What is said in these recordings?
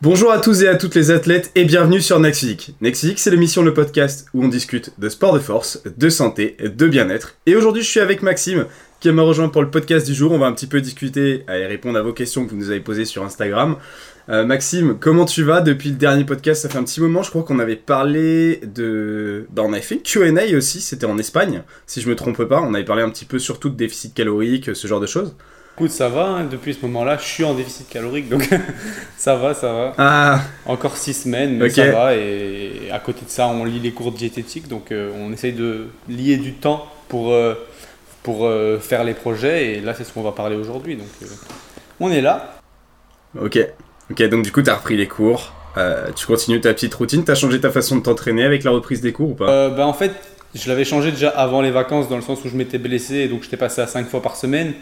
Bonjour à tous et à toutes les athlètes et bienvenue sur Next Physique. Next Physique, c'est l'émission, le podcast où on discute de sport de force, de santé, de bien-être. Et aujourd'hui, je suis avec Maxime qui m'a rejoint pour le podcast du jour. On va un petit peu discuter et répondre à vos questions que vous nous avez posées sur Instagram. Maxime, comment tu vas depuis le dernier podcast? Ça fait un petit moment, je crois qu'on avait parlé de... on avait fait une Q&A aussi, c'était en Espagne, si je me trompe pas. On avait parlé un petit peu surtout de déficit calorique, ce genre de choses. Écoute, ça va, hein, depuis ce moment-là, je suis en déficit calorique, donc ça va. Ah. Encore 6 semaines, mais okay. Ça va. Et à côté de ça, on lit les cours diététiques, donc on essaye de lier du temps pour faire les projets, et là, c'est ce qu'on va parler aujourd'hui, donc on est là. Ok, donc du coup, tu as repris les cours, tu continues ta petite routine, tu as changé ta façon de t'entraîner avec la reprise des cours ou pas? En fait, je l'avais changé déjà avant les vacances, dans le sens où je m'étais blessé, donc j'étais passé à 5 fois par semaine.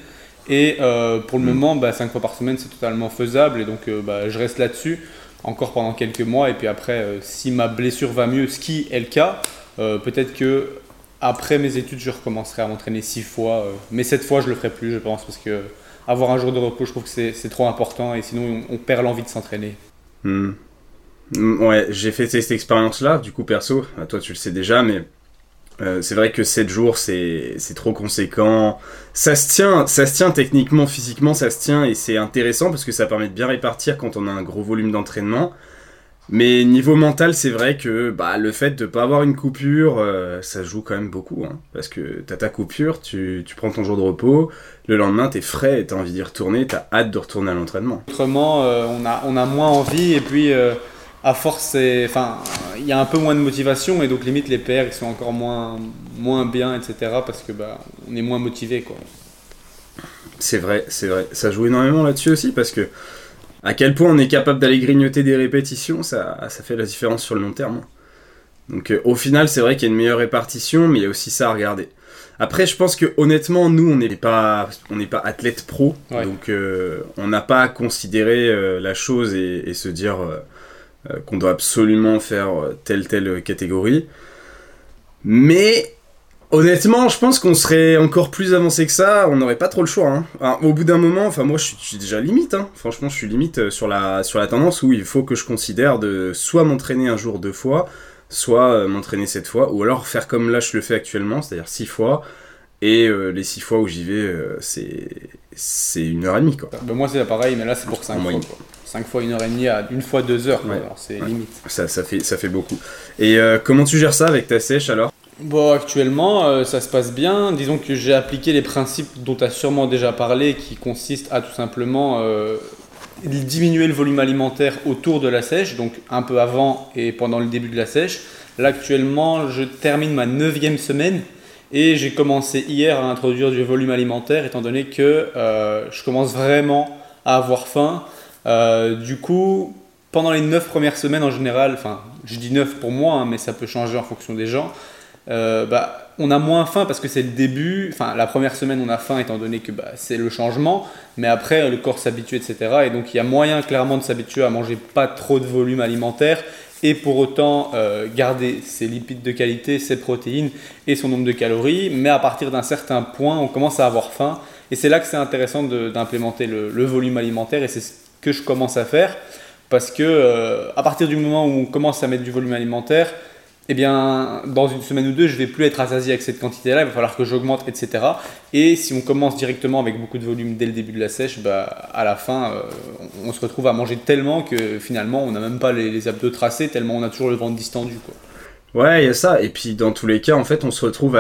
Et pour le moment, 5 fois par semaine, c'est totalement faisable. Et donc, je reste là-dessus encore pendant quelques mois. Et puis après, si ma blessure va mieux, ce qui est le cas, peut-être que après mes études, je recommencerai à m'entraîner 6 fois. Mais cette fois, je ne le ferai plus, je pense, parce que avoir un jour de repos, je trouve que c'est trop important. Et sinon, on perd l'envie de s'entraîner. Ouais, j'ai fait cette expérience-là. Du coup, perso, toi, tu le sais déjà, mais... c'est vrai que 7 jours c'est trop conséquent, ça se tient techniquement, physiquement ça se tient, et c'est intéressant parce que ça permet de bien répartir quand on a un gros volume d'entraînement, mais niveau mental c'est vrai que le fait de pas avoir une coupure, ça joue quand même beaucoup, hein, parce que t'as ta coupure, tu prends ton jour de repos, le lendemain t'es frais et t'as envie d'y retourner, t'as hâte de retourner à l'entraînement. Autrement on a moins envie, et puis à force, il y a un peu moins de motivation, et donc limite les PR ils sont encore moins bien, etc. Parce que on est moins motivé, quoi. C'est vrai. Ça joue énormément là-dessus aussi, parce que à quel point on est capable d'aller grignoter des répétitions, ça fait la différence sur le long terme. Donc au final, c'est vrai qu'il y a une meilleure répartition, mais il y a aussi ça à regarder. Après, je pense que honnêtement, nous, on n'est pas athlète pro, ouais. Donc on n'a pas à considérer la chose et se dire. Qu'on doit absolument faire telle catégorie. Mais honnêtement, je pense qu'on serait encore plus avancé que ça, on n'aurait pas trop le choix. Hein. Alors, au bout d'un moment, moi je suis déjà limite, hein. Franchement je suis limite sur la tendance où il faut que je considère de soit m'entraîner un jour 2 fois, soit m'entraîner 7 fois, ou alors faire comme là je le fais actuellement, c'est-à-dire 6 fois, et les 6 fois où j'y vais, c'est 1h30, quoi. Moi c'est pareil, mais là c'est pour 5 fois. 5 fois 1h30 à 1 fois 2 heures, ouais. Alors c'est limite. Ça fait beaucoup. Et comment tu gères ça avec ta sèche alors ? Actuellement, ça se passe bien. Disons que j'ai appliqué les principes dont tu as sûrement déjà parlé, qui consistent à tout simplement diminuer le volume alimentaire autour de la sèche, donc un peu avant et pendant le début de la sèche. Là actuellement, je termine ma 9e semaine. Et j'ai commencé hier à introduire du volume alimentaire, étant donné que je commence vraiment à avoir faim. Du coup, pendant les 9 premières semaines en général, enfin je dis 9 pour moi, hein, mais ça peut changer en fonction des gens, on a moins faim parce que c'est le début. Enfin, la première semaine on a faim étant donné que c'est le changement, mais après le corps s'habitue, etc. Et donc il y a moyen clairement de s'habituer à manger pas trop de volume alimentaire. Et pour autant garder ses lipides de qualité, ses protéines et son nombre de calories. Mais à partir d'un certain point, on commence à avoir faim. Et c'est là que c'est intéressant d'implémenter le volume alimentaire. Et c'est ce que je commence à faire. Parce que à partir du moment où on commence à mettre du volume alimentaire, dans 1 semaine ou 2, je ne vais plus être rassasié avec cette quantité-là. Il va falloir que j'augmente, etc. Et si on commence directement avec beaucoup de volume dès le début de la sèche, à la fin, on se retrouve à manger tellement que finalement, on n'a même pas les abdos tracés, tellement on a toujours le ventre distendu, quoi. Ouais, il y a ça. Et puis, dans tous les cas, en fait, on se retrouve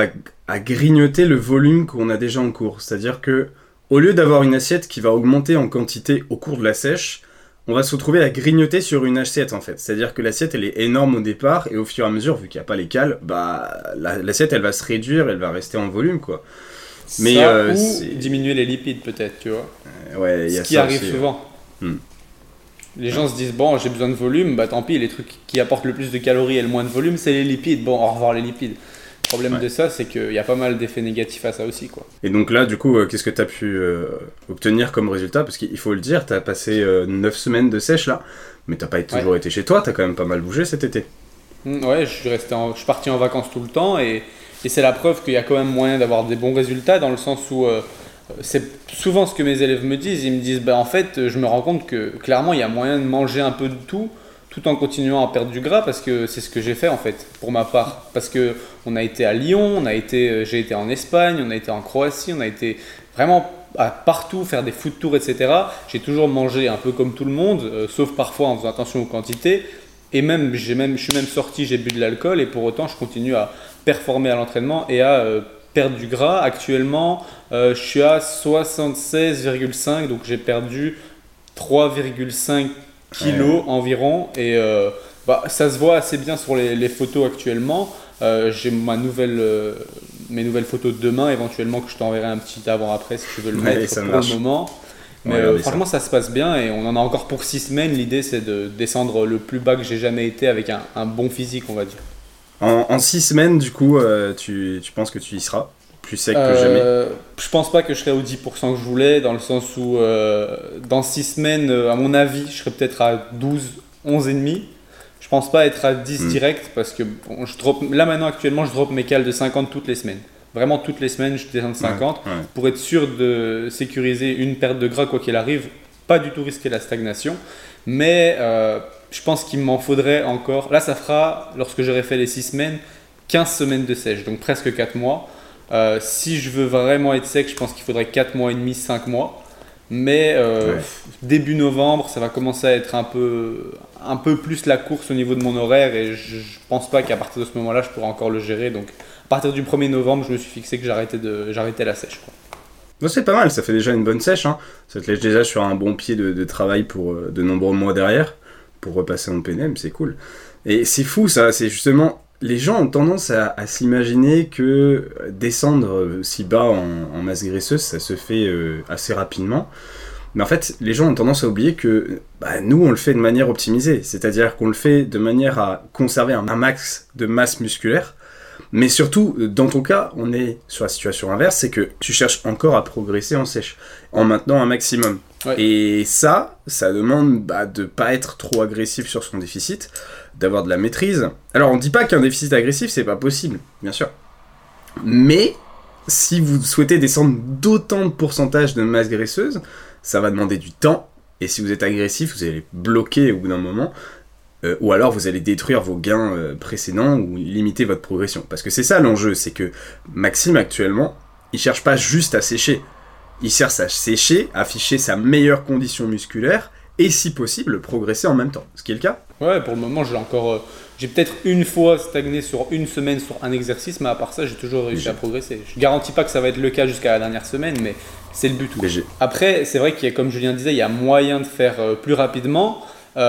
à grignoter le volume qu'on a déjà en cours. C'est-à-dire que au lieu d'avoir une assiette qui va augmenter en quantité au cours de la sèche, on va se retrouver à grignoter sur une assiette, en fait. C'est-à-dire que l'assiette, elle est énorme au départ, et au fur et à mesure, vu qu'il n'y a pas les cales, l'assiette, elle va se réduire, elle va rester en volume, quoi. Mais ça, diminuer les lipides, peut-être, tu vois. Ouais, il y a ça. Ce qui arrive aussi, souvent. Ouais. Les gens se disent, j'ai besoin de volume, tant pis, les trucs qui apportent le plus de calories et le moins de volume, c'est les lipides. Au revoir les lipides. Le problème de ça, c'est qu'il y a pas mal d'effets négatifs à ça aussi, quoi. Et donc là, du coup, qu'est-ce que tu as pu obtenir comme résultat ? Parce qu'il faut le dire, tu as passé 9 semaines de sèche, là, mais tu n'as pas toujours été chez toi, tu as quand même pas mal bougé cet été. Ouais, je suis parti en vacances tout le temps, et c'est la preuve qu'il y a quand même moyen d'avoir des bons résultats, dans le sens où C'est souvent ce que mes élèves me disent. Ils me disent bah, en fait, je me rends compte que clairement il y a moyen de manger un peu de tout tout en continuant à perdre du gras, parce que c'est ce que j'ai fait en fait pour ma part, parce que on a été à Lyon, j'ai été en Espagne, on a été en Croatie, on a été vraiment à partout faire des food tours, etc. J'ai toujours mangé un peu comme tout le monde, sauf parfois en faisant attention aux quantités. Et même, je suis même sorti, j'ai bu de l'alcool et pour autant je continue à performer à l'entraînement et à perdre du gras. Actuellement, je suis à 76,5, donc j'ai perdu 3,5 kilos environ et ça se voit assez bien sur les photos actuellement. J'ai mes nouvelles photos de demain, éventuellement que je t'enverrai un petit avant-après si tu veux le mettre pour marche. Le moment. Mais franchement, ça se passe bien et on en a encore pour 6 semaines. L'idée, c'est de descendre le plus bas que j'ai jamais été avec un bon physique, on va dire. En 6 semaines, du coup, tu penses que tu y seras plus sec que jamais? Je pense pas que je serai au 10% que je voulais, dans le sens où dans 6 semaines, à mon avis, je serai peut-être à 12, 11,5. Je pense pas être à 10 direct parce que là maintenant, actuellement, je drop mes cales de 50 toutes les semaines. Vraiment toutes les semaines, je descends de 50 pour être sûr de sécuriser une perte de gras quoi qu'il arrive, pas du tout risquer la stagnation. Mais je pense qu'il m'en faudrait encore, là ça fera, lorsque j'aurai fait les 6 semaines, 15 semaines de sèche, donc presque 4 mois. Si je veux vraiment être sec, je pense qu'il faudrait 4 mois et demi, 5 mois. Mais début novembre, ça va commencer à être un peu plus la course au niveau de mon horaire et je pense pas qu'à partir de ce moment-là, je pourrai encore le gérer. Donc, à partir du 1er novembre, je me suis fixé que j'arrêtais la sèche. Quoi. C'est pas mal, ça fait déjà une bonne sèche. Hein. Ça te laisse déjà sur un bon pied de travail pour de nombreux mois derrière, pour repasser en PNM, c'est cool. Et c'est fou ça, c'est justement, les gens ont tendance à s'imaginer que descendre si bas en masse graisseuse, ça se fait assez rapidement. Mais en fait, les gens ont tendance à oublier que nous, on le fait de manière optimisée. C'est-à-dire qu'on le fait de manière à conserver un max de masse musculaire. Mais surtout, dans ton cas, on est sur la situation inverse, c'est que tu cherches encore à progresser en sèche, en maintenant un maximum. Ouais. Et ça demande de ne pas être trop agressif sur son déficit, d'avoir de la maîtrise. Alors, on ne dit pas qu'un déficit agressif, c'est pas possible, bien sûr. Mais si vous souhaitez descendre d'autant de pourcentage de masse graisseuse, ça va demander du temps. Et si vous êtes agressif, vous allez bloquer au bout d'un moment. Ou alors vous allez détruire vos gains précédents ou limiter votre progression. Parce que c'est ça l'enjeu, c'est que Maxime actuellement, il cherche pas juste à sécher. Il cherche à sécher, afficher sa meilleure condition musculaire et si possible progresser en même temps. Ce qui est le cas. Ouais, pour le moment j'ai peut-être une fois stagné sur une semaine sur un exercice, mais à part ça j'ai toujours réussi à progresser. Je garantis pas que ça va être le cas jusqu'à la dernière semaine, mais c'est le but. Après c'est vrai qu'il y a, comme Julien disait, il y a moyen de faire plus rapidement. Il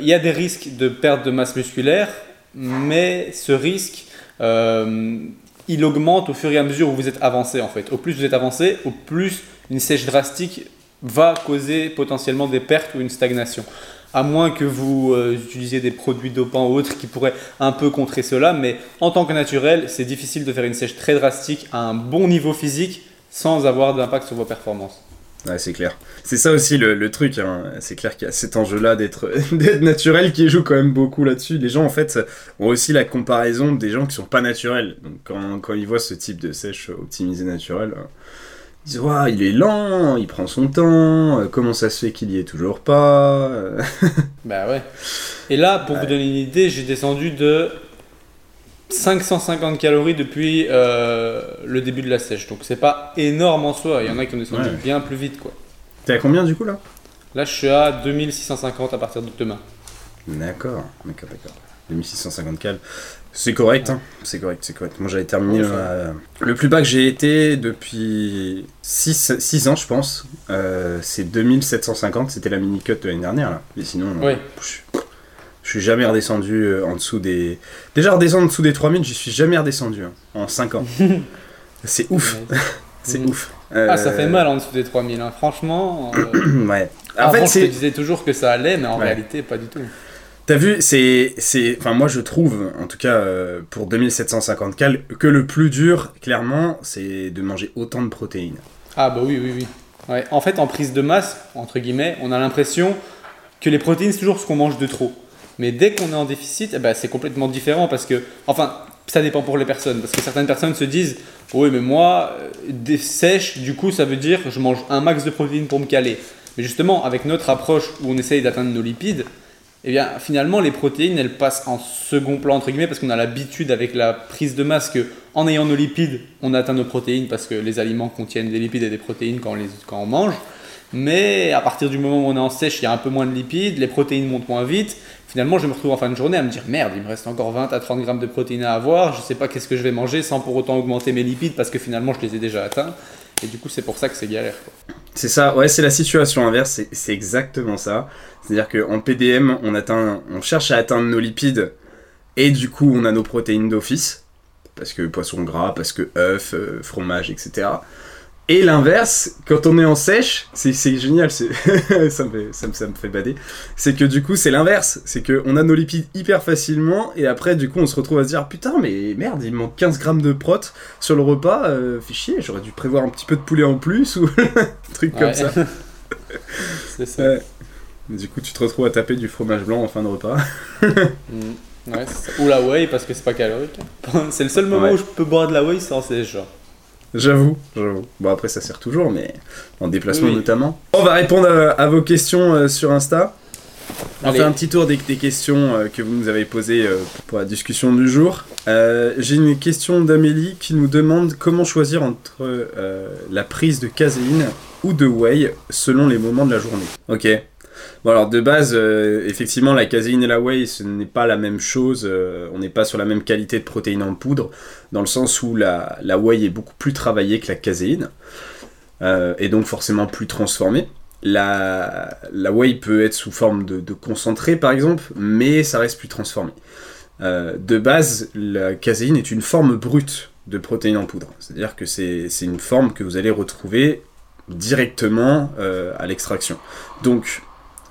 y a des risques de perte de masse musculaire, mais ce risque, il augmente au fur et à mesure où vous êtes avancé en fait. Au plus vous êtes avancé, au plus une sèche drastique va causer potentiellement des pertes ou une stagnation. À moins que vous utilisiez des produits dopants ou autres qui pourraient un peu contrer cela, mais en tant que naturel, c'est difficile de faire une sèche très drastique à un bon niveau physique sans avoir d'impact sur vos performances. Ouais, c'est clair. C'est ça aussi le truc, hein. C'est clair qu'il y a cet enjeu-là d'être naturel qui joue quand même beaucoup là-dessus. Les gens, en fait, ont aussi la comparaison des gens qui sont pas naturels. Donc, quand ils voient ce type de sèche optimisée naturelle, ils disent « Waouh, il est lent, il prend son temps, comment ça se fait qu'il y est toujours pas ?» Bah ouais. Et là, pour vous donner une idée, j'ai descendu de 550 calories depuis le début de la sèche, donc c'est pas énorme en soi, il y en a qui ont descendu bien plus vite quoi. T'es à combien du coup là ? Là je suis à 2650 à partir de demain. D'accord. 2650 cal, c'est correct, hein. c'est correct. Moi j'avais terminé le plus bas que j'ai été depuis 6 ans je pense, c'est 2750, c'était la mini-cut de l'année dernière là, mais sinon... Je suis jamais redescendu en dessous des... Déjà redescendre en dessous des 3000, je suis jamais redescendu hein, en 5 ans. C'est ouf. C'est ouf. Ça fait mal en dessous des 3000, hein. Franchement. Avant, je te disais toujours que ça allait, mais en réalité, pas du tout. T'as vu, Enfin, moi, je trouve, en tout cas, pour 2750 cal, que le plus dur, clairement, c'est de manger autant de protéines. Ah bah oui. Ouais. En fait, en prise de masse, entre guillemets, on a l'impression que les protéines, c'est toujours ce qu'on mange de trop. Mais dès qu'on est en déficit, c'est complètement différent parce que, enfin, ça dépend pour les personnes, parce que certaines personnes se disent « Oui, mais moi, des sèches, du coup, ça veut dire que je mange un max de protéines pour me caler. » Mais justement, avec notre approche où on essaye d'atteindre nos lipides, eh bien, finalement, les protéines, elles passent en second plan, entre guillemets, parce qu'on a l'habitude avec la prise de masse qu'en ayant nos lipides, on atteint nos protéines parce que les aliments contiennent des lipides et des protéines quand on mange. Mais à partir du moment où on est en sèche, il y a un peu moins de lipides, les protéines montent moins vite. Finalement, je me retrouve en fin de journée à me dire « Merde, il me reste encore 20 à 30 grammes de protéines à avoir, je ne sais pas qu'est-ce que je vais manger sans pour autant augmenter mes lipides parce que finalement, je les ai déjà atteints. » Et du coup, c'est pour ça que c'est galère, quoi. C'est ça, ouais, c'est la situation inverse, c'est exactement ça. C'est-à-dire qu'en PDM, on cherche à atteindre nos lipides et du coup, on a nos protéines d'office, parce que poisson gras, parce que œufs, fromage, etc. Et l'inverse, quand on est en sèche, c'est génial, ça me fait bader. C'est que du coup, c'est l'inverse. C'est qu'on a nos lipides hyper facilement et après, du coup, on se retrouve à se dire « Putain, mais merde, il me manque 15 grammes de prot sur le repas. Fais chier, j'aurais dû prévoir un petit peu de poulet en plus ou un truc comme ça. » C'est ça. Ouais. Du coup, tu te retrouves à taper du fromage blanc en fin de repas. Ouais, c'est ça. Ou la whey parce que c'est pas calorique. C'est le seul moment où je peux boire de la whey sans sèche, genre. J'avoue. Bon, après, ça sert toujours, mais en déplacement notamment. On va répondre à vos questions sur Insta. On fait un petit tour des questions que vous nous avez posées pour la discussion du jour. J'ai une question d'Amélie qui nous demande comment choisir entre la prise de caséine ou de whey selon les moments de la journée. Ok. Bon, alors de base, effectivement, la caséine et la whey, ce n'est pas la même chose. On n'est pas sur la même qualité de protéines en poudre, dans le sens où la whey est beaucoup plus travaillée que la caséine, et donc forcément plus transformée. La whey peut être sous forme de concentré, par exemple, mais ça reste plus transformé. De base, la caséine est une forme brute de protéines en poudre. C'est-à-dire que c'est une forme que vous allez retrouver directement à l'extraction. Donc,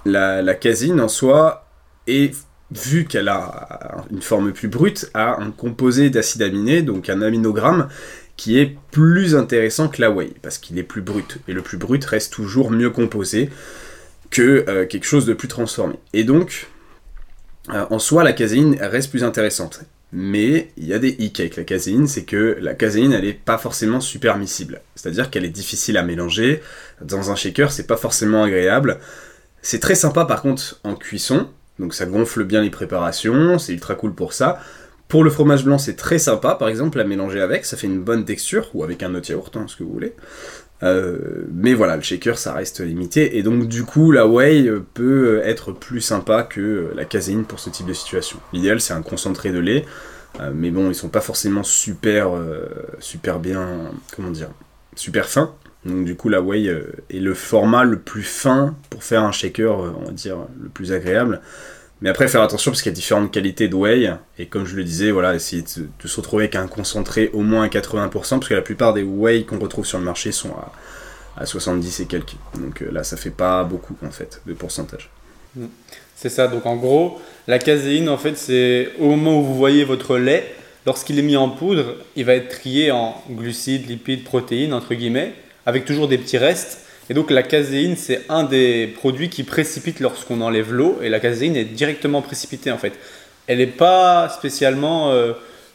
la caséine en soi est, vu qu'elle a une forme plus brute, a un composé d'acides aminés, donc un aminogramme, qui est plus intéressant que la whey, parce qu'il est plus brut. Et le plus brut reste toujours mieux composé que quelque chose de plus transformé. Et donc, en soi, la caséine reste plus intéressante. Mais il y a des hiccups avec la caséine, c'est que la caséine, elle n'est pas forcément supermiscible. C'est-à-dire qu'elle est difficile à mélanger. Dans un shaker, c'est pas forcément agréable. C'est très sympa par contre en cuisson, donc ça gonfle bien les préparations, c'est ultra cool pour ça. Pour le fromage blanc, c'est très sympa par exemple à mélanger avec, ça fait une bonne texture, ou avec un autre yaourt, ce que vous voulez. Mais voilà, le shaker ça reste limité, et donc du coup la whey peut être plus sympa que la caséine pour ce type de situation. L'idéal c'est un concentré de lait, mais bon ils sont pas forcément super bien, super fins. Donc du coup la whey est le format le plus fin pour faire un shaker, on va dire, le plus agréable. Mais après faire attention parce qu'il y a différentes qualités de whey, et comme je le disais, voilà, essayer de se retrouver avec un concentré au moins à 80%, parce que la plupart des whey qu'on retrouve sur le marché sont à 70 et quelques. Donc là ça fait pas beaucoup en fait de pourcentage. C'est ça, donc en gros la caséine en fait c'est au moment où vous voyez votre lait, lorsqu'il est mis en poudre, il va être trié en glucides, lipides, protéines entre guillemets, avec toujours des petits restes. Et donc la caséine, c'est un des produits qui précipite lorsqu'on enlève l'eau. Et la caséine est directement précipitée en fait. Elle n'est pas spécialement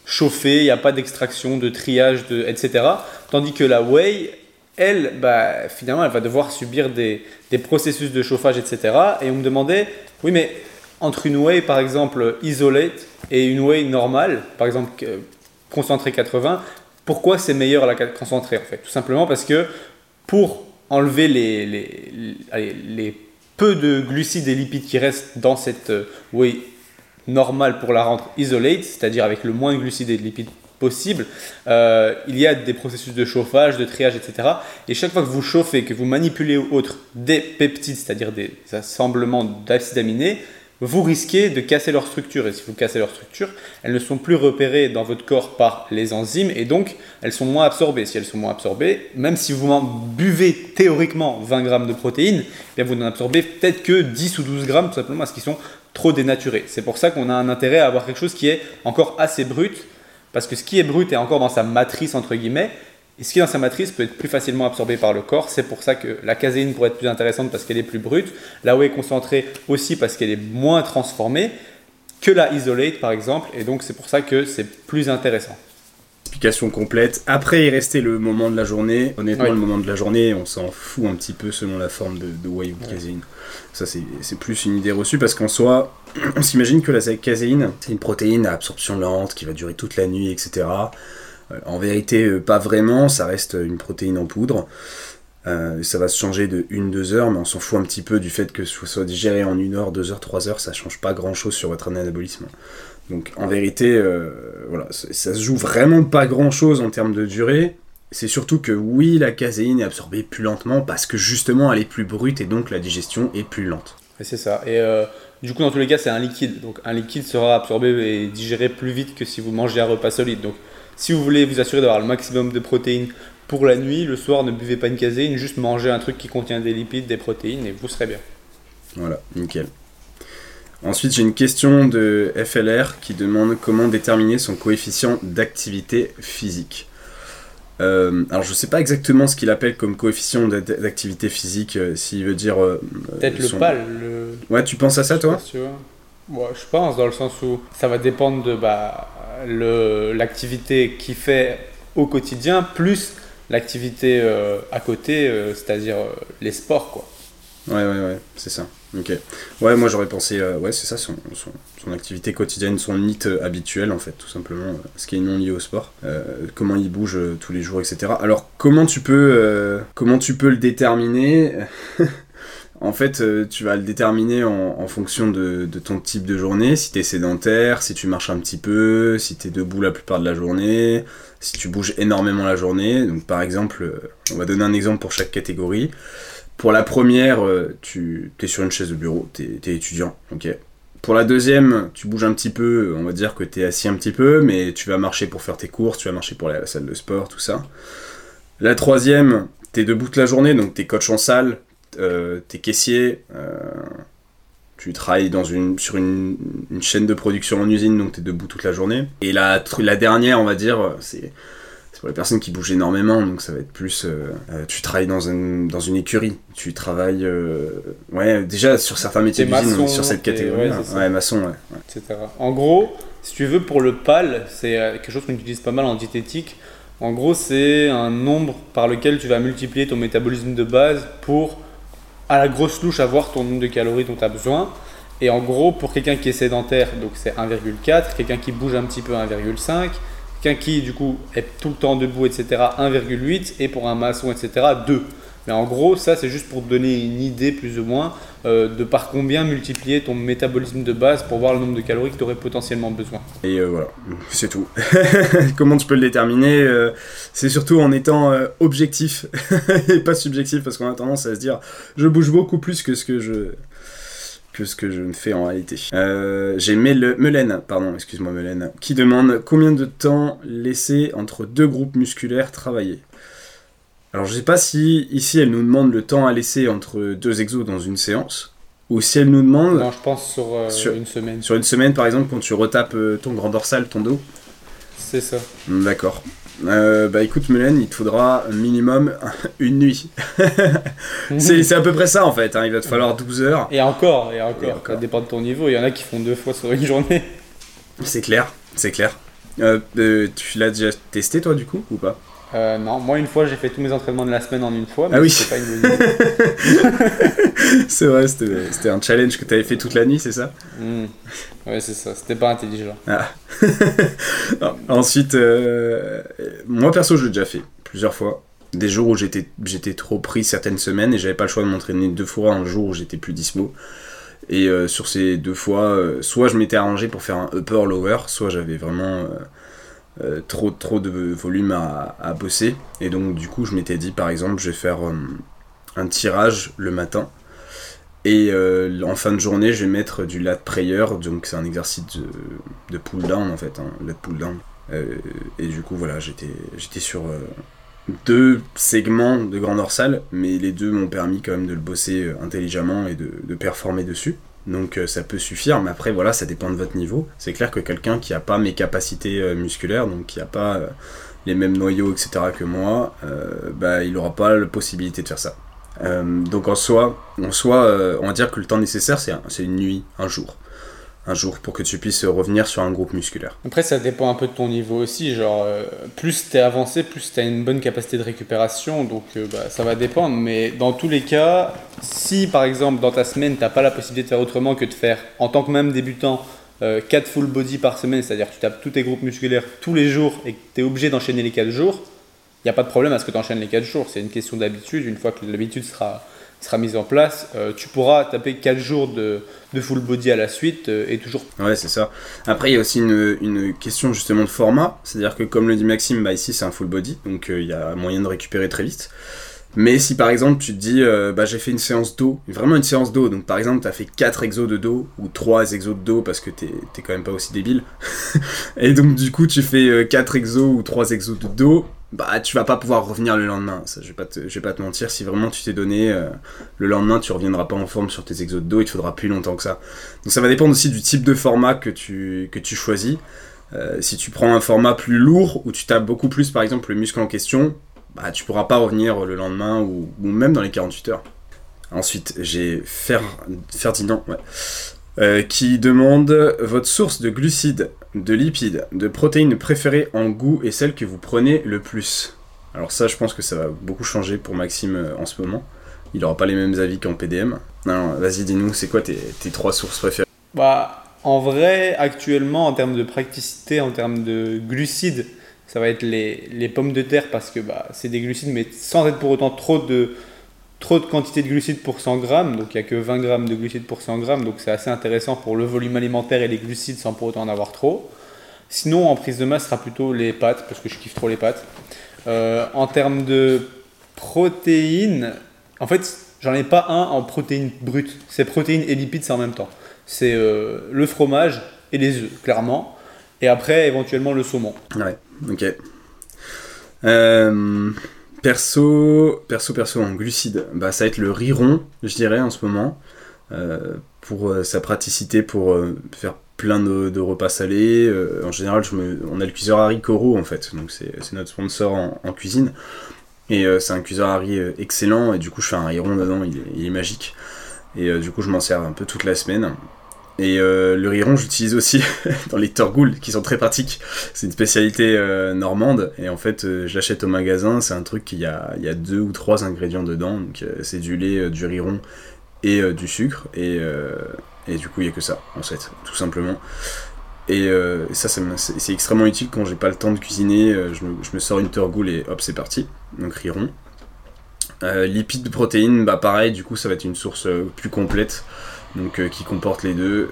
chauffée, il n'y a pas d'extraction, de triage, etc. Tandis que la whey, elle, bah, finalement, elle va devoir subir des processus de chauffage, etc. Et on me demandait, oui mais entre une whey par exemple isolate et une whey normale, par exemple concentrée 80, pourquoi c'est meilleur la concentrée en fait? Tout simplement parce que pour enlever les peu de glucides et lipides qui restent dans cette whey normale pour la rendre isolate, c'est-à-dire avec le moins de glucides et de lipides possible, il y a des processus de chauffage, de triage, etc. Et chaque fois que vous chauffez, que vous manipulez ou autre des peptides, c'est-à-dire des assemblements d'acides aminés, vous risquez de casser leur structure. Et si vous cassez leur structure, elles ne sont plus repérées dans votre corps par les enzymes et donc elles sont moins absorbées. Si elles sont moins absorbées, même si vous en buvez théoriquement 20 grammes de protéines, bien vous n'en absorbez peut-être que 10 ou 12 grammes tout simplement parce qu'ils sont trop dénaturés. C'est pour ça qu'on a un intérêt à avoir quelque chose qui est encore assez brut, parce que ce qui est brut est encore dans sa matrice entre guillemets, et ce qui est dans sa matrice peut être plus facilement absorbé par le corps. C'est pour ça que la caséine pourrait être plus intéressante parce qu'elle est plus brute, la whey concentrée aussi parce qu'elle est moins transformée, que la isolate par exemple, et donc c'est pour ça que c'est plus intéressant. Explication complète. Après, il restait le moment de la journée. Honnêtement, oui. Le moment de la journée, on s'en fout un petit peu selon la forme de whey ou de caséine. Ça, c'est plus une idée reçue parce qu'en soi, on s'imagine que la caséine, c'est une protéine à absorption lente qui va durer toute la nuit, etc. En vérité, pas vraiment. Ça reste une protéine en poudre. Ça va se changer de 1-2 heures, mais on s'en fout un petit peu du fait que ce soit digéré en 1 heure, 2 heures, 3 heures. Ça change pas grand-chose sur votre anabolisme. Donc en vérité, voilà, ça se joue vraiment pas grand chose en termes de durée. C'est surtout que oui, la caséine est absorbée plus lentement parce que justement elle est plus brute et donc la digestion est plus lente. Et c'est ça. Et du coup, dans tous les cas, c'est un liquide. Donc un liquide sera absorbé et digéré plus vite que si vous mangez un repas solide. Donc si vous voulez vous assurer d'avoir le maximum de protéines pour la nuit, le soir, ne buvez pas une caséine, juste mangez un truc qui contient des lipides, des protéines et vous serez bien. Voilà, nickel. Ensuite, j'ai une question de FLR qui demande comment déterminer son coefficient d'activité physique. Alors, je ne sais pas exactement ce qu'il appelle comme coefficient d'activité physique, s'il veut dire... peut-être son... le PAL. Ouais, tu penses à ça, toi ? Ouais, je pense, dans le sens où ça va dépendre de l'activité qu'il fait au quotidien, plus l'activité à côté, c'est-à-dire les sports, quoi. Ouais, c'est ça. Ok. Ouais, moi j'aurais pensé, c'est ça, son activité quotidienne, son NIT habituel en fait, tout simplement, ce qui est non lié au sport, comment il bouge tous les jours, etc. Alors comment tu peux le déterminer? En fait, tu vas le déterminer en fonction de ton type de journée, si t'es sédentaire, si tu marches un petit peu, si t'es debout la plupart de la journée, si tu bouges énormément la journée. Donc par exemple, on va donner un exemple pour chaque catégorie. Pour la première, tu es sur une chaise de bureau, t'es étudiant, ok. Pour la deuxième, tu bouges un petit peu, on va dire que t'es assis un petit peu, mais tu vas marcher pour faire tes courses, tu vas marcher pour la salle de sport, tout ça. La troisième, t'es debout toute la journée, donc t'es coach en salle, t'es caissier, tu travailles sur une chaîne de production en usine, donc t'es debout toute la journée. Et la dernière, on va dire, c'est pour les personnes qui bougent énormément, donc ça va être plus... tu travailles dans une écurie, tu travailles... déjà sur certains métiers d'usine, sur cette catégorie. Ouais, maçon, ouais. Etc. En gros, si tu veux, pour le PAL, c'est quelque chose qu'on utilise pas mal en diététique. En gros, c'est un nombre par lequel tu vas multiplier ton métabolisme de base pour, à la grosse louche, avoir ton nombre de calories dont tu as besoin. Et en gros, pour quelqu'un qui est sédentaire, donc c'est 1,4, quelqu'un qui bouge un petit peu, 1,5, quelqu'un qui du coup est tout le temps debout, etc., 1,8, et pour un maçon, etc., 2. Mais en gros, ça c'est juste pour te donner une idée plus ou moins de par combien multiplier ton métabolisme de base pour voir le nombre de calories que tu aurais potentiellement besoin. Et voilà, c'est tout. Comment tu peux le déterminer? C'est surtout en étant objectif et pas subjectif, parce qu'on a tendance à se dire je bouge beaucoup plus que ce que je ne fais en réalité. J'ai Mélène, qui demande combien de temps laisser entre deux groupes musculaires travailler. Alors je ne sais pas si ici elle nous demande le temps à laisser entre deux exos dans une séance, ou si elle nous demande... Non, je pense sur une semaine. Sur une semaine par exemple, quand tu retapes ton grand dorsal, ton dos. C'est ça. D'accord. Écoute Mélène, il te faudra minimum une nuit. c'est à peu près ça en fait, hein. Il va te falloir 12 heures. Et encore, ça dépend de ton niveau, il y en a qui font 2 fois sur une journée. C'est clair. Tu l'as déjà testé toi du coup, ou pas? Non, moi une fois j'ai fait tous mes entraînements de la semaine en une fois, mais c'était pas une bonne idée. C'est vrai, c'était un challenge que t'avais fait toute la nuit, c'est ça ? Ouais, c'est ça, c'était pas intelligent. Ah. Ensuite, moi perso je l'ai déjà fait plusieurs fois. Des jours où j'étais trop pris certaines semaines et j'avais pas le choix de m'entraîner 2 fois un jour où j'étais plus dispo. Et sur ces 2 fois, soit je m'étais arrangé pour faire un upper-lower, soit j'avais vraiment... trop de volume à bosser, et donc du coup je m'étais dit par exemple je vais faire un tirage le matin et en fin de journée je vais mettre du lat prayer, donc c'est un exercice de pull down en fait, hein, lat pull down, et du coup voilà, j'étais sur 2 segments de grand dorsal, mais les 2 m'ont permis quand même de le bosser intelligemment et de performer dessus. Donc ça peut suffire, mais après voilà, ça dépend de votre niveau. C'est clair que quelqu'un qui n'a pas mes capacités musculaires, donc qui n'a pas les mêmes noyaux, etc. que moi, il n'aura pas la possibilité de faire ça. Donc en soi, on va dire que le temps nécessaire, c'est une nuit, un jour. un jour pour que tu puisses revenir sur un groupe musculaire. Après, ça dépend un peu de ton niveau aussi. Genre, plus t'es avancé, plus t'as une bonne capacité de récupération. Donc, ça va dépendre. Mais dans tous les cas, si par exemple dans ta semaine, t'as pas la possibilité de faire autrement que de faire, en tant que même débutant, 4 full body par semaine, c'est-à-dire que tu tapes tous tes groupes musculaires tous les jours et que t'es obligé d'enchaîner les 4 jours, il n'y a pas de problème à ce que t'enchaînes les 4 jours. C'est une question d'habitude. Une fois que l'habitude sera mise en place, tu pourras taper 4 jours de full body à la suite et toujours... Ouais, c'est ça. Après, il y a aussi une question justement de format, c'est-à-dire que comme le dit Maxime, ici c'est un full body, donc il y a moyen de récupérer très vite. Mais si par exemple tu te dis j'ai fait une séance dos, vraiment une séance dos, donc par exemple tu as fait 4 exos de dos ou 3 exos de dos parce que t'es quand même pas aussi débile, et donc du coup tu fais 4 exos ou 3 exos de dos, tu vas pas pouvoir revenir le lendemain. Ça, je vais pas te mentir, si vraiment tu t'es donné, le lendemain tu reviendras pas en forme sur tes exos de dos, il te faudra plus longtemps que ça. Donc ça va dépendre aussi du type de format que tu choisis. Si tu prends un format plus lourd où tu tapes beaucoup plus par exemple le muscle en question, tu pourras pas revenir le lendemain ou même dans les 48 heures. Ensuite, j'ai Ferdinand qui demande votre source de glucides, de lipides, de protéines préférées en goût et celle que vous prenez le plus. Alors ça, je pense que ça va beaucoup changer pour Maxime en ce moment. Il n'aura pas les mêmes avis qu'en PDM. Non, vas-y, dis-nous, c'est quoi tes 3 sources préférées? En vrai, actuellement, en termes de praticité, en termes de glucides, ça va être les pommes de terre parce que c'est des glucides, mais sans être pour autant trop de quantité de glucides pour 100 grammes. Donc il n'y a que 20 grammes de glucides pour 100 grammes. Donc c'est assez intéressant pour le volume alimentaire et les glucides sans pour autant en avoir trop. Sinon, en prise de masse, ce sera plutôt les pâtes parce que je kiffe trop les pâtes. En termes de protéines, en fait, j'en ai pas un en protéines brutes. C'est protéines et lipides, c'est en même temps. C'est le fromage et les œufs, clairement. Et après, éventuellement, le saumon. Ouais, ok. Perso en glucides, ça va être le riz rond, je dirais, en ce moment, pour sa praticité, pour faire plein de repas salés. En général, on a le cuiseur à riz Coro, en fait, donc c'est notre sponsor en cuisine. Et c'est un cuiseur à riz excellent, et du coup, je fais un riz rond dedans, il est magique. Et du coup, je m'en sers un peu toute la semaine. Et le riz rond, j'utilise aussi dans les torgoules qui sont très pratiques. C'est une spécialité normande. Et en fait, je l'achète au magasin. C'est un truc qui il y a 2 ou 3 ingrédients dedans. Donc, c'est du lait, du riz rond et du sucre. Et du coup, il n'y a que ça, en fait, tout simplement. Et ça, c'est extrêmement utile quand j'ai pas le temps de cuisiner. Je me sors une torgoule et hop, c'est parti. Donc, riz rond. Lipides, protéines, pareil. Du coup, ça va être une source plus complète. Donc qui comporte les deux.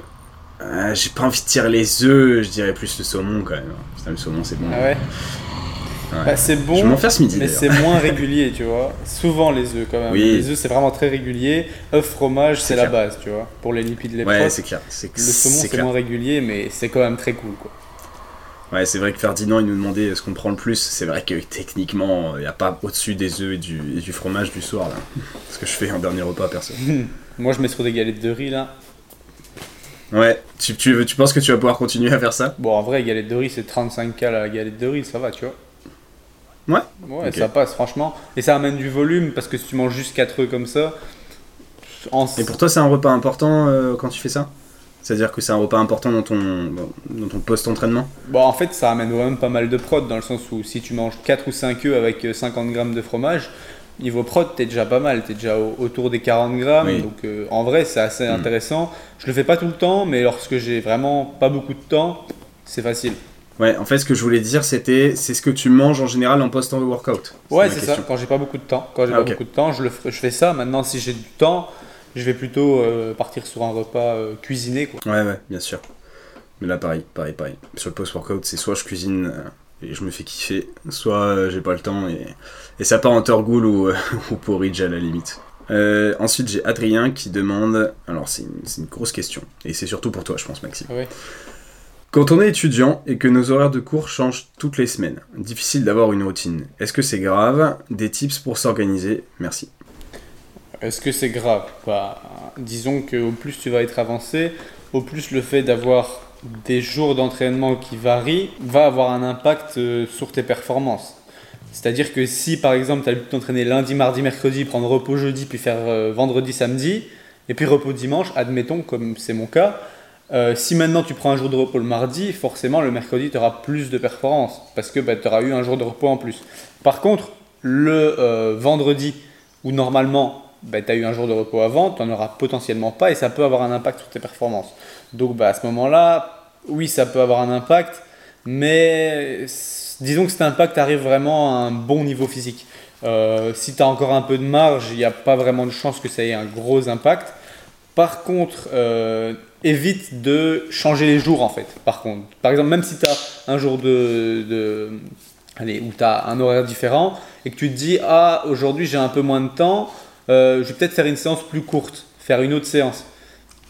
J'ai pas envie de tirer les œufs, je dirais plus le saumon quand même. Putain, le saumon c'est bon. Ah ouais. C'est bon. Je vais m'en faire ce midi. Mais d'ailleurs, c'est moins régulier, tu vois. Souvent les œufs quand même. Oui. Les œufs c'est vraiment très régulier. Œufs fromage c'est la base, tu vois. Pour les lipides, les protéines. Ouais, c'est clair. Le saumon c'est moins régulier, mais c'est quand même très cool, quoi. Ouais, c'est vrai que Ferdinand il nous demandait ce qu'on prend le plus. C'est vrai que techniquement, il n'y a pas au-dessus des œufs et du fromage du soir là. Ce que je fais en dernier repas perso. Moi je mets sur des galettes de riz là. Ouais, tu penses que tu vas pouvoir continuer à faire ça? Bon, en vrai, galette de riz c'est 35 000 la galette de riz, ça va, tu vois. Ouais. Ouais, okay. Ça passe franchement. Et ça amène du volume parce que si tu manges juste 4 œufs comme ça. Et pour toi, c'est un repas important quand tu fais ça? C'est-à-dire que c'est un repas important dans ton post-entraînement? En fait, ça amène quand même pas mal de prod, dans le sens où si tu manges 4 ou 5 œufs avec 50 grammes de fromage, niveau prod, t'es déjà pas mal, t'es déjà autour des 40 grammes. Oui. Donc en vrai, c'est assez intéressant. Je le fais pas tout le temps, mais lorsque j'ai vraiment pas beaucoup de temps, c'est facile. Ouais, en fait, ce que je voulais dire, c'est ce que tu manges en général en post-workout. Ouais, c'est ça, quand j'ai pas beaucoup de temps. Quand j'ai pas beaucoup de temps, je fais ça. Maintenant, si j'ai du temps, je vais plutôt partir sur un repas cuisiné, quoi. Ouais, bien sûr. Mais là, pareil. Sur le post-workout, c'est soit je cuisine et je me fais kiffer, soit j'ai pas le temps et ça part en torgoule ou porridge à la limite. Ensuite, j'ai Adrien qui demande... Alors, c'est une grosse question. Et c'est surtout pour toi, je pense, Maxime. Ouais. Quand on est étudiant et que nos horaires de cours changent toutes les semaines, difficile d'avoir une routine. Est-ce que c'est grave? Des tips pour s'organiser? Merci. Est-ce que c'est grave? Disons qu'au plus tu vas être avancé, au plus le fait d'avoir des jours d'entraînement qui varient va avoir un impact sur tes performances. C'est-à-dire que si par exemple tu as l'habitude d'entraîner lundi, mardi, mercredi, prendre repos jeudi, puis faire vendredi, samedi, et puis repos dimanche, admettons, comme c'est mon cas, Si maintenant tu prends un jour de repos le mardi, forcément le mercredi tu auras plus de performance parce que tu auras eu un jour de repos en plus. Par contre, le vendredi où normalement tu as eu un jour de repos avant, tu n'en auras potentiellement pas et ça peut avoir un impact sur tes performances. Donc à ce moment-là, oui, ça peut avoir un impact, mais disons que cet impact arrive vraiment à un bon niveau physique. Si tu as encore un peu de marge, il n'y a pas vraiment de chance que ça ait un gros impact. Par contre, évite de changer les jours en fait. Par exemple, même si tu as un jour où tu as un horaire différent et que tu te dis « Ah, aujourd'hui j'ai un peu moins de temps, je vais peut-être faire une séance plus courte, faire une autre séance ».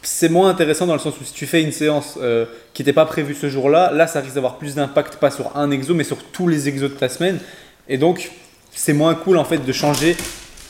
C'est moins intéressant dans le sens où si tu fais une séance qui n'était pas prévue ce jour-là, là ça risque d'avoir plus d'impact, pas sur un exo, mais sur tous les exos de ta semaine. Et donc, c'est moins cool en fait de changer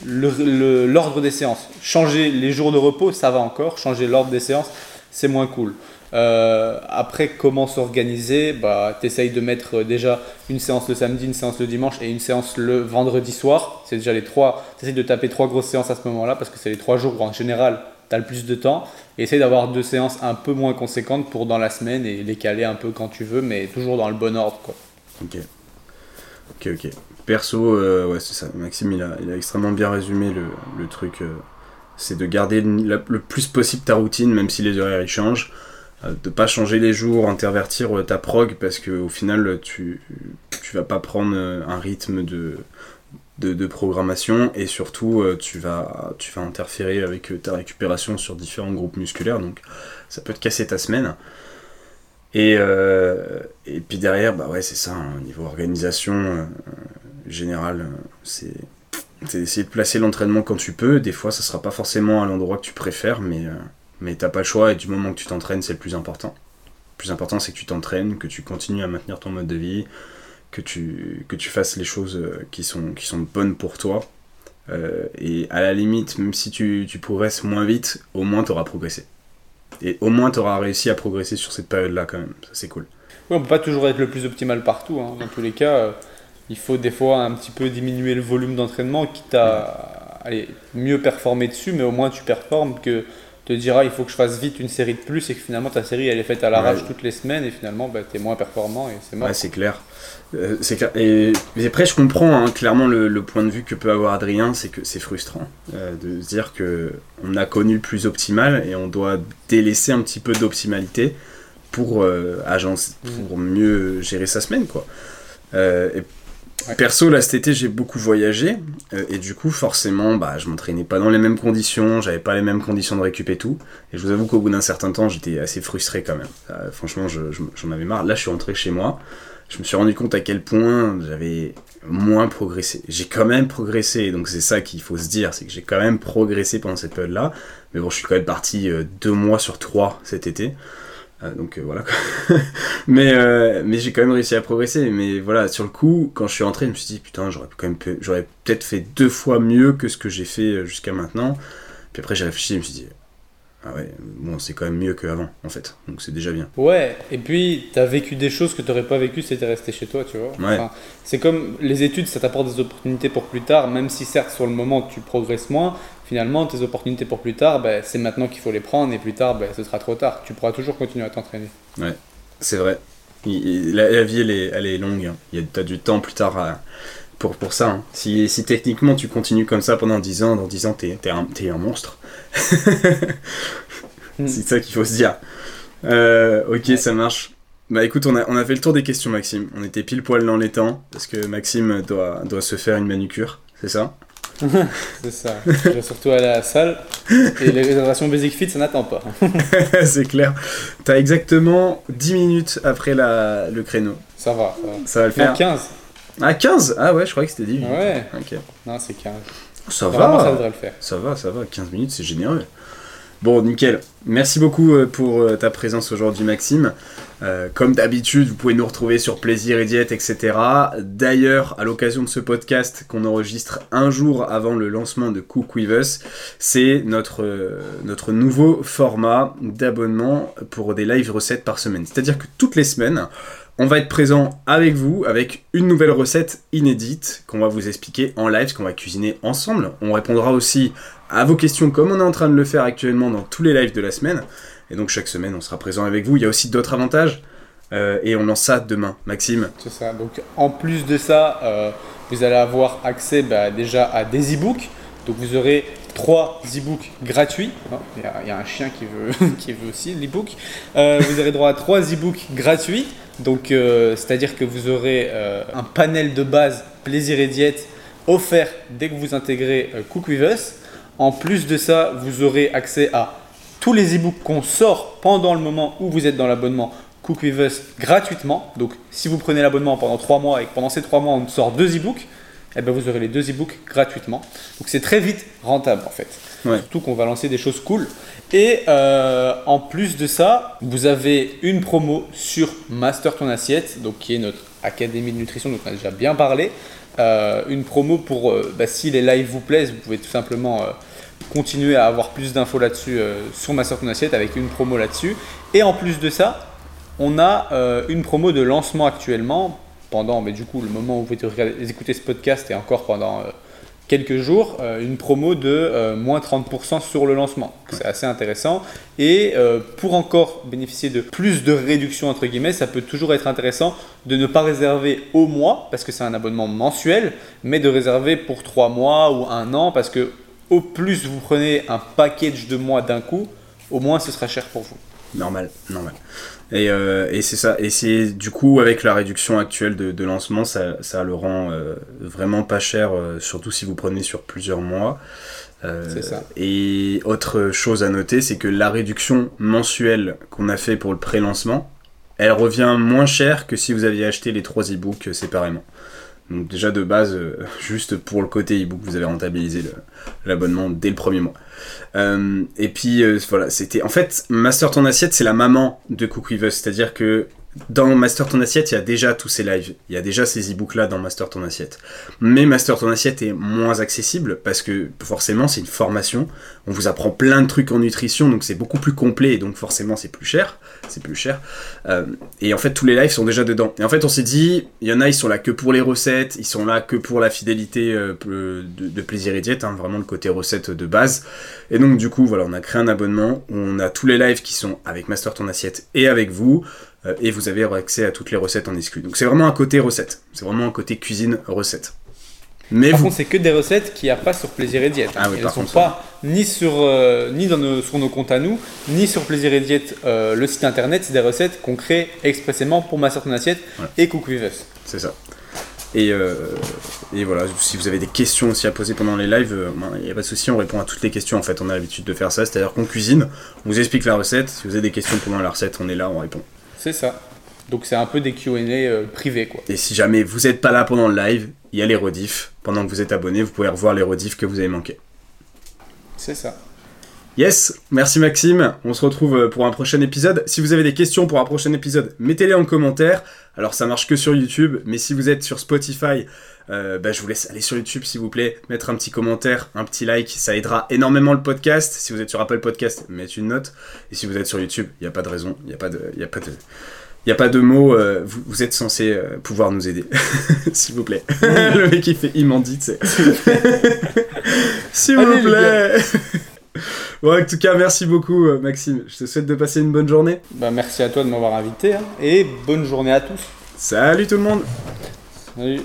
l'ordre des séances. Changer les jours de repos, ça va encore. Changer l'ordre des séances, c'est moins cool. Après, comment s'organiser ? T'essayes de mettre déjà une séance le samedi, une séance le dimanche et une séance le vendredi soir. C'est déjà les trois. T'essayes de taper trois grosses séances à ce moment-là parce que c'est les trois jours où en général, t'as le plus de temps. Et essaye d'avoir deux séances un peu moins conséquentes pour dans la semaine et les caler un peu quand tu veux, mais toujours dans le bon ordre, quoi. Ok. Perso, ouais, c'est ça. Maxime, il a extrêmement bien résumé le truc. C'est de garder le plus possible ta routine, même si les horaires ils changent. De pas changer les jours, intervertir ta prog, parce qu'au final, tu vas pas prendre un rythme de programmation et surtout tu vas interférer avec ta récupération sur différents groupes musculaires, donc ça peut te casser ta semaine et puis derrière c'est ça, hein, niveau organisation générale, c'est essayer de placer l'entraînement quand tu peux. Des fois ça sera pas forcément à l'endroit que tu préfères, mais t'as pas le choix, et du moment que tu t'entraînes c'est le plus important. Le plus important c'est que tu t'entraînes, que tu continues à maintenir ton mode de vie, que tu fasses les choses qui sont bonnes pour toi, et à la limite, même si tu progresses moins vite, au moins tu auras progressé. Et au moins tu auras réussi à progresser sur cette période-là quand même, ça c'est cool. Oui, on peut pas toujours être le plus optimal partout, hein. Dans tous les cas, il faut des fois un petit peu diminuer le volume d'entraînement, quitte à mieux performer dessus, mais au moins tu performes que te dire il faut que je fasse vite une série de plus et que finalement ta série elle est faite à l'arrache toutes les semaines et finalement t'es moins performant et c'est mort. Ouais, c'est clair. Et après je comprends, hein, clairement le point de vue que peut avoir Adrien, c'est que c'est frustrant de se dire qu'on a connu le plus optimal et on doit délaisser un petit peu d'optimalité pour mieux gérer sa semaine, quoi. Perso, là, cet été, j'ai beaucoup voyagé, et du coup, forcément, je m'entraînais pas dans les mêmes conditions, j'avais pas les mêmes conditions de récup et tout, et je vous avoue qu'au bout d'un certain temps, j'étais assez frustré quand même. Franchement, j'en avais marre. Là, je suis rentré chez moi, je me suis rendu compte à quel point j'avais moins progressé. J'ai quand même progressé, donc c'est ça qu'il faut se dire, c'est que j'ai quand même progressé pendant cette période-là, mais bon, je suis quand même parti 2 mois sur 3 cet été. Donc voilà. mais j'ai quand même réussi à progresser. Mais voilà, sur le coup, quand je suis rentré, je me suis dit putain, j'aurais peut-être fait 2 fois mieux que ce que j'ai fait jusqu'à maintenant. Puis après j'ai réfléchi, je me suis dit ah ouais, bon, c'est quand même mieux qu'avant en fait. Donc c'est déjà bien. Ouais. Et puis t'as vécu des choses que t'aurais pas vécu si t'étais resté chez toi, tu vois. Ouais. Enfin, c'est comme les études, ça t'apporte des opportunités pour plus tard, même si certes sur le moment tu progresses moins. Finalement, tes opportunités pour plus tard, c'est maintenant qu'il faut les prendre, et plus tard, ce sera trop tard. Tu pourras toujours continuer à t'entraîner. Ouais, c'est vrai. La vie, elle est longue. Hein. Tu as du temps plus tard pour ça. Hein. Si techniquement, tu continues comme ça pendant 10 ans, dans 10 ans, t'es un monstre. C'est ça qu'il faut se dire. Ok, ça marche. Écoute, on a fait le tour des questions, Maxime. On était pile poil dans les temps, parce que Maxime doit se faire une manucure, c'est ça ? C'est ça, je vais surtout aller à la salle et les réservations Basic Fit ça n'attend pas. C'est clair, t'as exactement 10 minutes après le créneau. Ça va. Ça va le faire. 15. Ah 15 ? Ah ouais, je croyais que c'était 10 minutes. Ouais, okay. Non c'est 15. Ça va. Vraiment, ça devrait le faire. Ça va, 15 minutes c'est généreux. Bon, nickel. Merci beaucoup pour ta présence aujourd'hui, Maxime. Comme d'habitude, vous pouvez nous retrouver sur Plaisir et Diète, etc. D'ailleurs, à l'occasion de ce podcast qu'on enregistre un jour avant le lancement de Cook With Us, c'est notre nouveau format d'abonnement pour des live recettes par semaine. C'est-à-dire que toutes les semaines, on va être présent avec vous, avec une nouvelle recette inédite qu'on va vous expliquer en live, qu'on va cuisiner ensemble. On répondra aussi à vos questions comme on est en train de le faire actuellement dans tous les lives de la semaine. Et donc chaque semaine, on sera présent avec vous. Il y a aussi d'autres avantages. Et on lance ça demain, Maxime. C'est ça. Donc en plus de ça, vous allez avoir accès déjà à des e-books. Donc vous aurez 3 e-books gratuits. Il y a un chien qui veut aussi l'e-book. Vous aurez droit à 3 e-books gratuits. Donc c'est-à-dire que vous aurez un panel de base Plaisir et Diète offert dès que vous intégrez Cook With Us. En plus de ça, vous aurez accès à tous les e-books qu'on sort pendant le moment où vous êtes dans l'abonnement Cook With Us gratuitement. Donc si vous prenez l'abonnement pendant 3 mois et que pendant ces 3 mois on sort 2 e-books, eh ben vous aurez les 2 e-books gratuitement. Donc c'est très vite rentable en fait. Ouais. Surtout qu'on va lancer des choses cool. Et en plus de ça, vous avez une promo sur Master Ton Assiette, donc qui est notre académie de nutrition dont on a déjà bien parlé. Une promo pour si les lives vous plaisent, vous pouvez tout simplement continuer à avoir plus d'infos là-dessus sur Master Ton Assiette avec une promo là-dessus. Et en plus de ça, on a une promo de lancement actuellement. Pendant, mais du coup, le moment où vous pouvez écouter ce podcast et encore pendant quelques jours, une promo de moins 30% sur le lancement. C'est assez intéressant. Et pour encore bénéficier de plus de réduction, entre guillemets, ça peut toujours être intéressant de ne pas réserver au mois parce que c'est un abonnement mensuel, mais de réserver pour 3 mois ou 1 an parce que au plus vous prenez un package de mois d'un coup, au moins ce sera cher pour vous. Normal. Et c'est ça. Et c'est du coup avec la réduction actuelle de lancement, ça le rend vraiment pas cher, surtout si vous prenez sur plusieurs mois. C'est ça. Et autre chose à noter, c'est que la réduction mensuelle qu'on a fait pour le pré-lancement, elle revient moins cher que si vous aviez acheté les 3 e-books séparément. Donc déjà de base, juste pour le côté e-book, vous avez rentabilisé l'abonnement dès le premier mois. Et puis voilà, c'était en fait Master Ton Assiette, c'est la maman de Cook With Us, c'est-à-dire que dans Master Ton Assiette, il y a déjà tous ces lives, il y a déjà ces e-books là dans Master Ton Assiette. Mais Master Ton Assiette est moins accessible parce que forcément c'est une formation, on vous apprend plein de trucs en nutrition, donc c'est beaucoup plus complet et donc forcément c'est plus cher. Et en fait tous les lives sont déjà dedans. Et en fait on s'est dit, il y en a ils sont là que pour les recettes, ils sont là que pour la fidélité de Plaisir et Diète, hein, vraiment le côté recette de base. Et donc du coup voilà, on a créé un abonnement où on a tous les lives qui sont avec Master Ton Assiette et avec vous. Et vous avez accès à toutes les recettes en exclu. Donc c'est vraiment un côté recette. C'est vraiment un côté cuisine recette. Mais par contre, c'est que des recettes qu'il n'y a pas sur Plaisir et Diète. Ah oui, elles ne sont pas ni sur sur nos comptes à nous, ni sur Plaisir et Diète, le site internet. C'est des recettes qu'on crée expressément pour Master Ton Assiette et Cook With Us. C'est ça. Et voilà, si vous avez des questions aussi à poser pendant les lives, il n'y a pas de souci, on répond à toutes les questions en fait, on a l'habitude de faire ça, c'est-à-dire qu'on cuisine, on vous explique la recette, si vous avez des questions pendant la recette, on est là, on répond. C'est ça, donc c'est un peu des Q&A privés quoi. Et si jamais vous n'êtes pas là pendant le live, il y a les rediffs, pendant que vous êtes abonné, vous pouvez revoir les rediffs que vous avez manqués. C'est ça. Yes, merci Maxime, on se retrouve pour un prochain épisode. Si vous avez des questions pour un prochain épisode, mettez-les en commentaire. Alors ça marche que sur YouTube, mais si vous êtes sur Spotify, je vous laisse aller sur YouTube s'il vous plaît, mettre un petit commentaire, un petit like, ça aidera énormément le podcast. Si vous êtes sur Apple Podcast, mettez une note. Et si vous êtes sur YouTube, il n'y a pas de raison, il n'y a pas de mots, vous êtes censé pouvoir nous aider, s'il vous plaît. Le mec il fait immendique, c'est... s'il vous plaît. Bon, en tout cas, merci beaucoup Maxime. Je te souhaite de passer une bonne journée. Merci à toi de m'avoir invité hein, et bonne journée à tous. Salut tout le monde. Salut.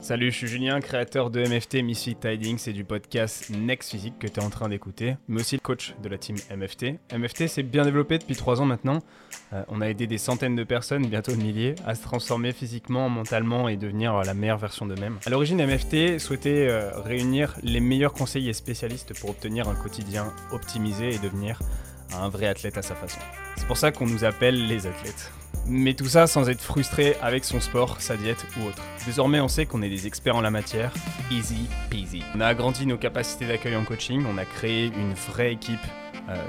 Salut, je suis Julien, créateur de MFT, Misfit Tidings et du podcast Next Physique que tu es en train d'écouter, mais aussi coach de la team MFT. MFT s'est bien développé depuis 3 ans maintenant. On a aidé des centaines de personnes, bientôt de milliers, à se transformer physiquement, mentalement et devenir la meilleure version d'eux-mêmes. À l'origine, MFT souhaitait réunir les meilleurs conseillers spécialistes pour obtenir un quotidien optimisé et devenir un vrai athlète à sa façon. C'est pour ça qu'on nous appelle les athlètes. Mais tout ça sans être frustré avec son sport, sa diète ou autre. Désormais, on sait qu'on est des experts en la matière. Easy peasy. On a agrandi nos capacités d'accueil en coaching, on a créé une vraie équipe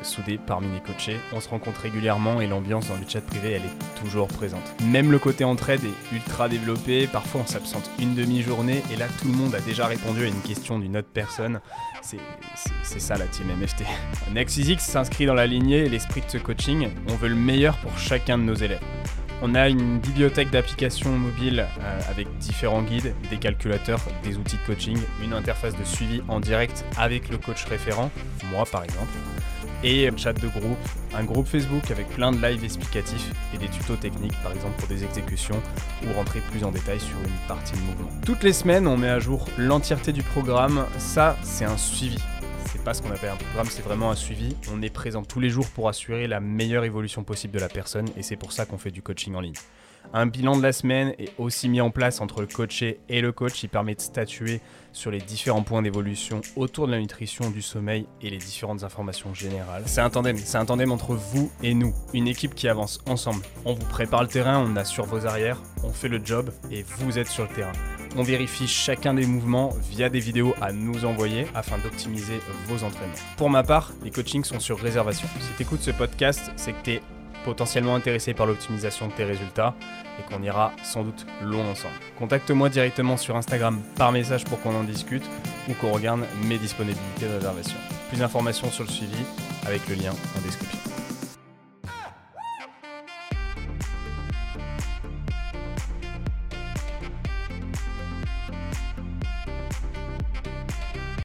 soudée parmi les coachés. On se rencontre régulièrement et l'ambiance dans le chat privé, elle est toujours présente. Même le côté entraide est ultra développé. Parfois, on s'absente une demi-journée et là, tout le monde a déjà répondu à une question d'une autre personne. C'est ça la team MFT. NexusX s'inscrit dans la lignée et l'esprit de ce coaching. On veut le meilleur pour chacun de nos élèves. On a une bibliothèque d'applications mobiles avec différents guides, des calculateurs, des outils de coaching, une interface de suivi en direct avec le coach référent, moi par exemple, et un chat de groupe, un groupe Facebook avec plein de lives explicatifs et des tutos techniques par exemple pour des exécutions ou rentrer plus en détail sur une partie de mouvement. Toutes les semaines, on met à jour l'entièreté du programme, ça c'est un suivi. C'est pas ce qu'on appelle un programme, c'est vraiment un suivi. On est présent tous les jours pour assurer la meilleure évolution possible de la personne et c'est pour ça qu'on fait du coaching en ligne. Un bilan de la semaine est aussi mis en place entre le coaché et le coach. Il permet de statuer sur les différents points d'évolution autour de la nutrition, du sommeil et les différentes informations générales. C'est un tandem entre vous et nous, une équipe qui avance ensemble. On vous prépare le terrain, on assure vos arrières, on fait le job et vous êtes sur le terrain. On vérifie chacun des mouvements via des vidéos à nous envoyer afin d'optimiser vos entraînements. Pour ma part, les coachings sont sur réservation. Si tu écoutes ce podcast, c'est que tu es potentiellement intéressé par l'optimisation de tes résultats et qu'on ira sans doute long ensemble. Contacte-moi directement sur Instagram par message pour qu'on en discute ou qu'on regarde mes disponibilités de réservation. Plus d'informations sur le suivi avec le lien en description.